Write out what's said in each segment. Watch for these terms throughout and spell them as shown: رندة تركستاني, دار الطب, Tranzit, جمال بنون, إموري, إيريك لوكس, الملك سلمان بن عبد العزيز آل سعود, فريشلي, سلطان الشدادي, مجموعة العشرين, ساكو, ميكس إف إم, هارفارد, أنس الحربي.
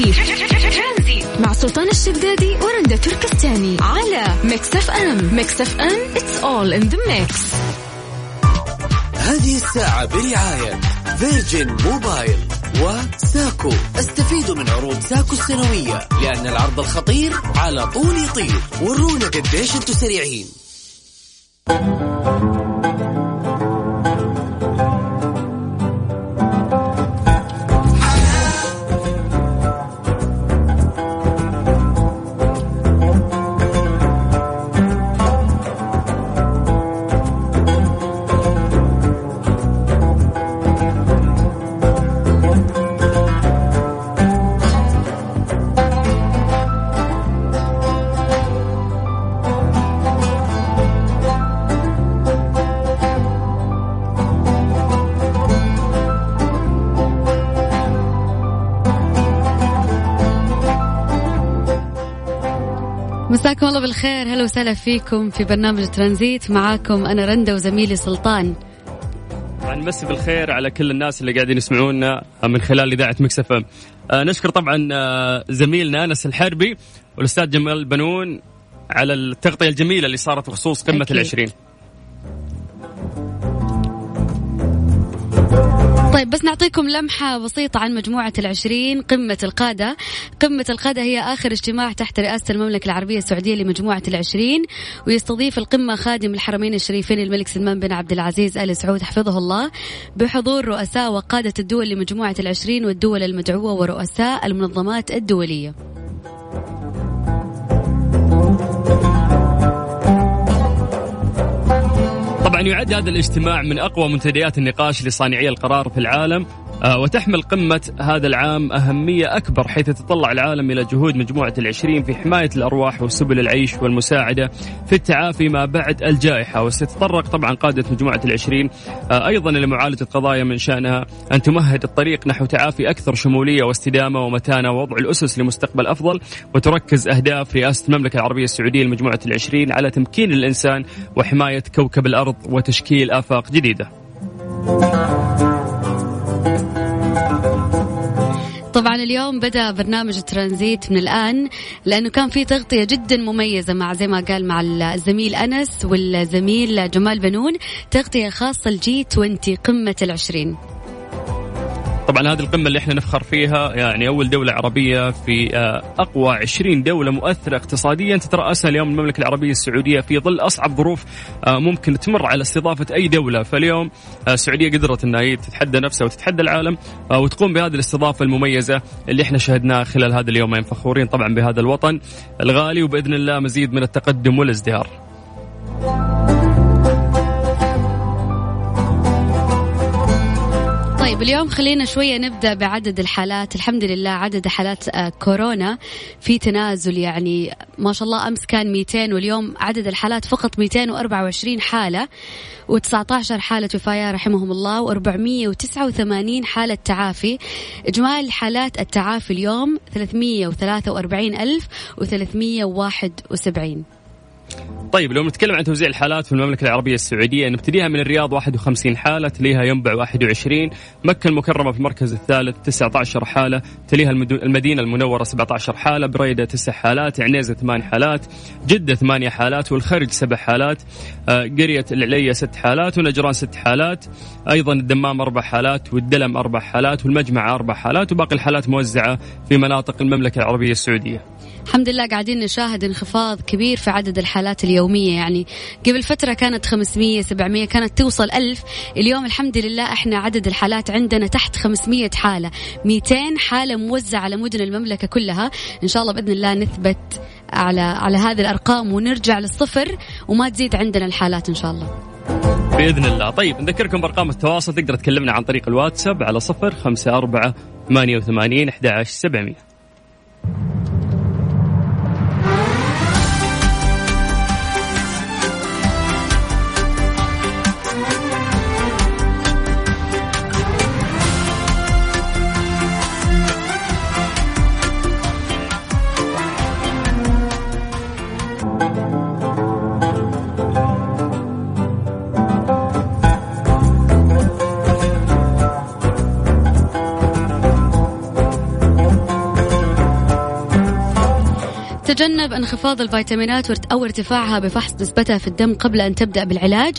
ترانزيت مع سلطان الشدادي ورندة تركستاني على ميكس إف إم. ميكس إف إم it's all in the mix. هذه الساعة برعاية فيرجن موبايل وساكو. استفيدوا من عروض ساكو السنوية لأن العرض الخطير على طول يطير. ورونا قديش انتوا سريعين. مساكم الله بالخير، هلا وسهلا فيكم في برنامج ترانزيت. معاكم أنا رندة وزميلي سلطان. طبعا مسي بالخير على كل الناس اللي قاعدين يسمعونا من خلال إذاعة ميكس إف إم. نشكر طبعا زميلنا أنس الحربي والأستاذ جمال بنون على التغطية الجميلة اللي صارت بخصوص قمة العشرين. طيب بس نعطيكم لمحة بسيطة عن مجموعة العشرين. قمة القادة، قمة القادة هي آخر اجتماع تحت رئاسة المملكة العربية السعودية لمجموعة العشرين، ويستضيف القمة خادم الحرمين الشريفين الملك سلمان بن عبد العزيز آل سعود حفظه الله، بحضور رؤساء وقادة الدول لمجموعة العشرين والدول المدعوة ورؤساء المنظمات الدولية. يعد هذا الاجتماع من أقوى منتديات النقاش لصانعي القرار في العالم، وتحمل قمة هذا العام أهمية أكبر، حيث يتطلع العالم إلى جهود مجموعة العشرين في حماية الأرواح وسبل العيش والمساعدة في التعافي ما بعد الجائحة. وستتطرق طبعا قادة مجموعة العشرين أيضا لمعالجة قضايا من شأنها أن تمهد الطريق نحو تعافي أكثر شمولية واستدامة ومتانة، ووضع الأسس لمستقبل أفضل. وتركز أهداف رئاسة المملكة العربية السعودية لمجموعة العشرين على تمكين الإنسان وحماية كوكب الأرض وتشكيل آفاق جديدة. طبعا اليوم بدأ برنامج ترانزيت من الآن، لأنه كان في تغطية جدا مميزة مع زي ما قال مع الزميل أنس والزميل جمال بنون، تغطية خاصة الجي 20 قمة العشرين. طبعا هذه القمة اللي احنا نفخر فيها، يعني أول دولة عربية في أقوى 20 دولة مؤثرة اقتصاديا تترأسها اليوم المملكة العربية السعودية في ظل أصعب ظروف ممكن تمر على استضافة أي دولة. فاليوم السعودية قدرت أنها تتحدى نفسها وتتحدى العالم وتقوم بهذه الاستضافة المميزة اللي احنا شهدناها خلال هذا اليومين. فخورين طبعا بهذا الوطن الغالي، وبإذن الله مزيد من التقدم والازدهار. طيب اليوم خلينا شوية نبدأ بعدد الحالات. الحمد لله عدد حالات كورونا في تنازل، يعني ما شاء الله أمس كان 200 واليوم عدد الحالات فقط 224 حالة، و19 حالة وفاة رحمهم الله، و489 حالة تعافي. إجمالي حالات التعافي اليوم 343,371. طيب لو نتكلم عن توزيع الحالات في المملكة العربية السعودية، نبتديها من الرياض 51 حالة، تليها ينبع 21، مكة المكرمة في المركز الثالث 19 حالة، تليها المدينة المنورة 17 حالة، بريدة 9 حالات، عنيزة 8 حالات، جدة 8 حالات، والخرج 7 حالات، قرية العلية 6 حالات، ونجران 6 حالات، أيضا الدمام 4 حالات، والدلم 4 حالات، والمجمع 4 حالات، وباقي الحالات موزعة في مناطق المملكة العربية السعودية. الحمد لله قاعدين نشاهد انخفاض كبير في عدد الحالات اليومية، يعني قبل فترة كانت 500 700 كانت توصل 1000، اليوم الحمد لله احنا عدد الحالات عندنا تحت 500 حالة، 200 حالة موزعة على مدن المملكة كلها. ان شاء الله بإذن الله نثبت على هذه الأرقام ونرجع للصفر وما تزيد عندنا الحالات ان شاء الله بإذن الله. طيب نذكركم بأرقام التواصل، تقدر تكلمنا عن طريق الواتساب على 0548811700. تجنب انخفاض الفيتامينات أو ارتفاعها بفحص نسبتها في الدم قبل أن تبدأ بالعلاج.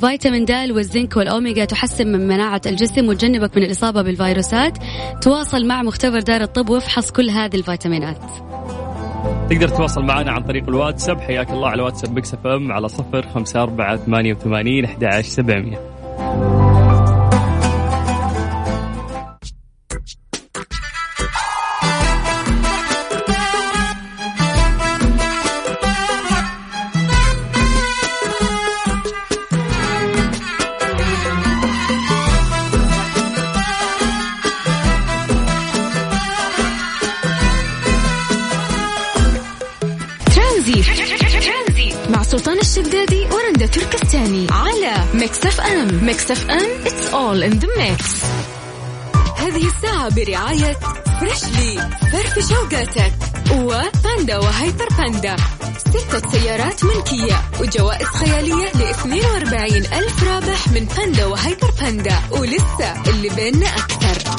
فيتامين د والزنك والأوميغا تحسن من مناعة الجسم وتجنبك من الإصابة بالفيروسات. تواصل مع مختبر دار الطب وافحص كل هذه الفيتامينات. تقدر تتواصل معنا عن طريق الواتساب، حياك الله على واتساب ميكس إف إم على 0548811700. سلطان الشدادي ورندة تركستاني على ميكس إف إم. ميكس إف إم It's all in the mix. هذه الساعة برعاية فريشلي، فرف شوقاتك، وباندا وهيبر باندا، 6 سيارات ملكية وجوائز خيالية ل42,000 رابح من باندا وهيبر باندا، ولسه اللي بيننا أكثر.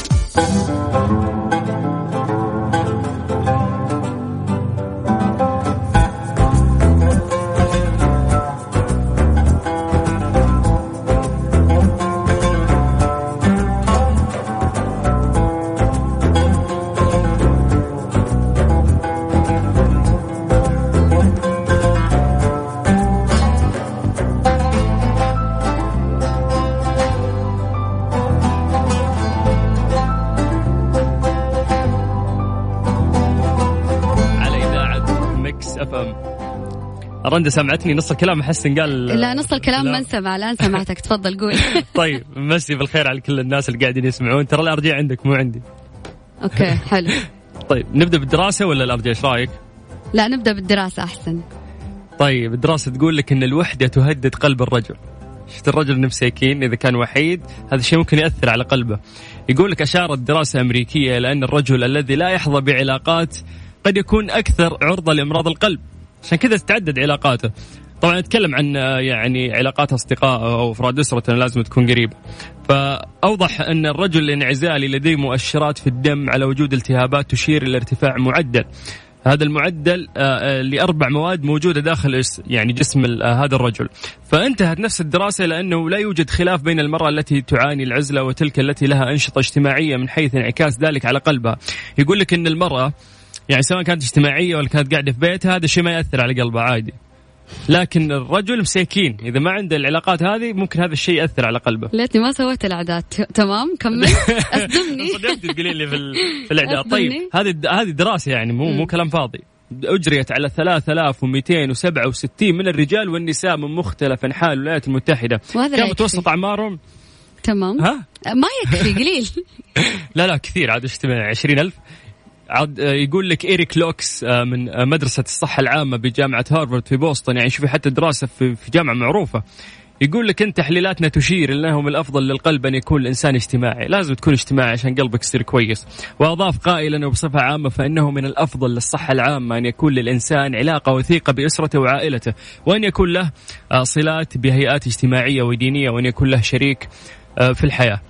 رندة سمعتني نص الكلام، أحس إن قال لا نص الكلام ما نسمع. الآن سمعتك، تفضل قول. طيب مسي بالخير على كل الناس اللي قاعدين يسمعون، ترى الأرجيع عندك مو عندي. أوكي حلو. طيب نبدأ بالدراسة ولا الأرجيع، إيش رأيك؟ لا نبدأ بالدراسة أحسن. طيب الدراسة تقول لك إن الوحدة تهدد قلب الرجل. شفت الرجل نفسه يكين إذا كان وحيد، هذا الشيء ممكن يأثر على قلبه. يقول لك أشارت دراسة أمريكية لأن الرجل الذي لا يحظى بعلاقات قد يكون أكثر عرضة لأمراض القلب، عشان كذا تتعدد علاقاته. طبعا نتكلم عن يعني علاقات أصدقاء أو أفراد أسرته، لازم تكون قريبة. فأوضح أن الرجل الانعزالي لديه مؤشرات في الدم على وجود التهابات تشير إلى ارتفاع معدل، هذا المعدل ل4 مواد موجودة داخل يعني جسم هذا الرجل. فانتهت نفس الدراسة لأنه لا يوجد خلاف بين المرأة التي تعاني العزلة وتلك التي لها أنشطة اجتماعية من حيث انعكاس ذلك على قلبها. يقول لك أن المرأة يعني سواء كانت اجتماعية ولا كانت قاعدة في بيتها، هذا الشيء ما يأثر على قلبه عادي، لكن الرجل مساكين إذا ما عنده العلاقات هذه ممكن هذا الشيء يأثر على قلبه. ليتني ما سويت العادات. تمام كمل. أصدمني. صدمت تقولي لي في العادات. طيب هذه دراسة يعني مو كلام فاضي، أجريت على 3267 من الرجال والنساء من مختلف أنحاء الولايات المتحدة. كان متوسط أعمارهم تمام ما يكفي قليل. لا كثير عاد اجتماع 20,000. يقول لك إيريك لوكس من مدرسة الصحة العامة بجامعة هارفارد في بوسطن، يعني شوفي حتى دراسة في جامعة معروفة، يقول لك أنت تحليلاتنا تشير أنهم الأفضل للقلب أن يكون الإنسان اجتماعي، لازم تكون اجتماعي عشان قلبك يصير كويس. وأضاف قائلا وبصفة عامة فإنه من الأفضل للصحة العامة أن يكون للإنسان علاقة وثيقة بأسرته وعائلته، وأن يكون له صلات بهيئات اجتماعية ودينية، وأن يكون له شريك في الحياة.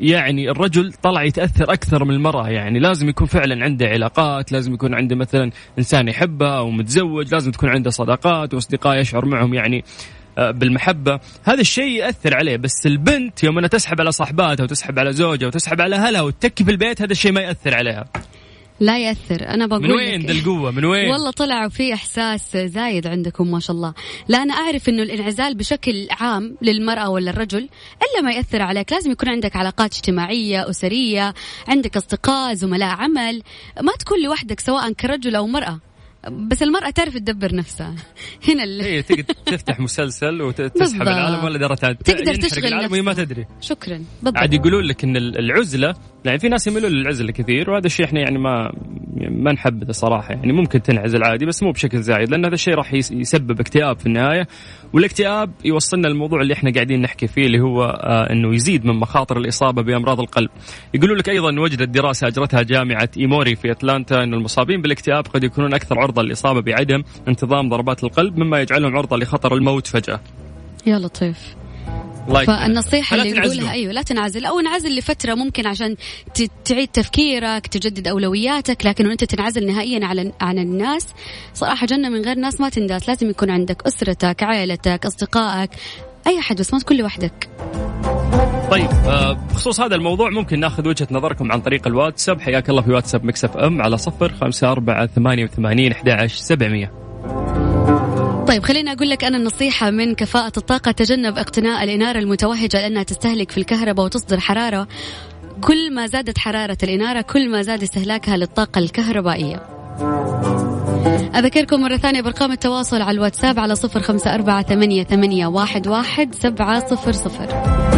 يعني الرجل طلع يتأثر أكثر من المرأة، يعني لازم يكون فعلا عنده علاقات، لازم يكون عنده مثلا إنسان يحبه أو متزوج، لازم تكون عنده صداقات وأصدقاء يشعر معهم يعني بالمحبة. هذا الشيء يأثر عليه. بس البنت يوم أنها تسحب على صاحباتها وتسحب على زوجها وتسحب على أهلها وتكفي البيت، هذا الشيء ما يأثر عليها. لا يأثر. أنا بقول من وين ذا القوة؟ من وين؟ والله طلعوا في إحساس زايد عندكم ما شاء الله. لا أنا أعرف إنه الانعزال بشكل عام للمرأة ولا الرجل إلا ما يأثر عليك، لازم يكون عندك علاقات اجتماعية أسرية، عندك أصدقاء زملاء عمل، ما تكون لوحدك سواء كرجل أو مرأة. بس المرأة تعرف تدبر نفسها. هنا اللي تفتح مسلسل وتسحب العالم، ولا درتها تقدر تشغل العالم وهي ما تدري. شكرا. عاد يقولون لك ان العزله، يعني في ناس يميلون للعزله كثير، وهذا الشيء احنا يعني ما نحبه صراحه. يعني ممكن تنعزل عادي بس مو بشكل زايد، لان هذا الشيء راح يسبب اكتئاب في النهايه، والاكتئاب يوصلنا للموضوع اللي احنا قاعدين نحكي فيه، اللي هو انه يزيد من مخاطر الاصابه بامراض القلب. يقولون لك ايضا وجدت دراسه اجرتها جامعه إيموري في اتلانتا ان المصابين بالاكتئاب قد يكونون اكثر عرضة للإصابة بعدم انتظام ضربات القلب، مما يجعلهم عرضة لخطر الموت فجأة. يا لطيف. فالنصيحة اللي يقولها أيوة لا تنعزل، أو انعزل لفترة ممكن عشان تعيد تفكيرك، تجدد أولوياتك، لكن أنت تنعزل نهائيا عن الناس صراحة جنة من غير ناس ما تنداس. لازم يكون عندك أسرتك، عائلتك، أصدقائك، أي حد، بس ما تكون لوحدك. طيب بخصوص هذا الموضوع ممكن ناخذ وجهة نظركم عن طريق الواتساب. حياك الله في واتساب ميكس إف إم على 0548811700. طيب خليني أقول لك أنا النصيحة من كفاءة الطاقة، تجنب اقتناء الإنارة المتوهجة لأنها تستهلك في الكهرباء وتصدر حرارة، كل ما زادت حرارة الإنارة كل ما زاد استهلاكها للطاقة الكهربائية. أذكركم مرة ثانية بأرقام التواصل على الواتساب على 0548811700.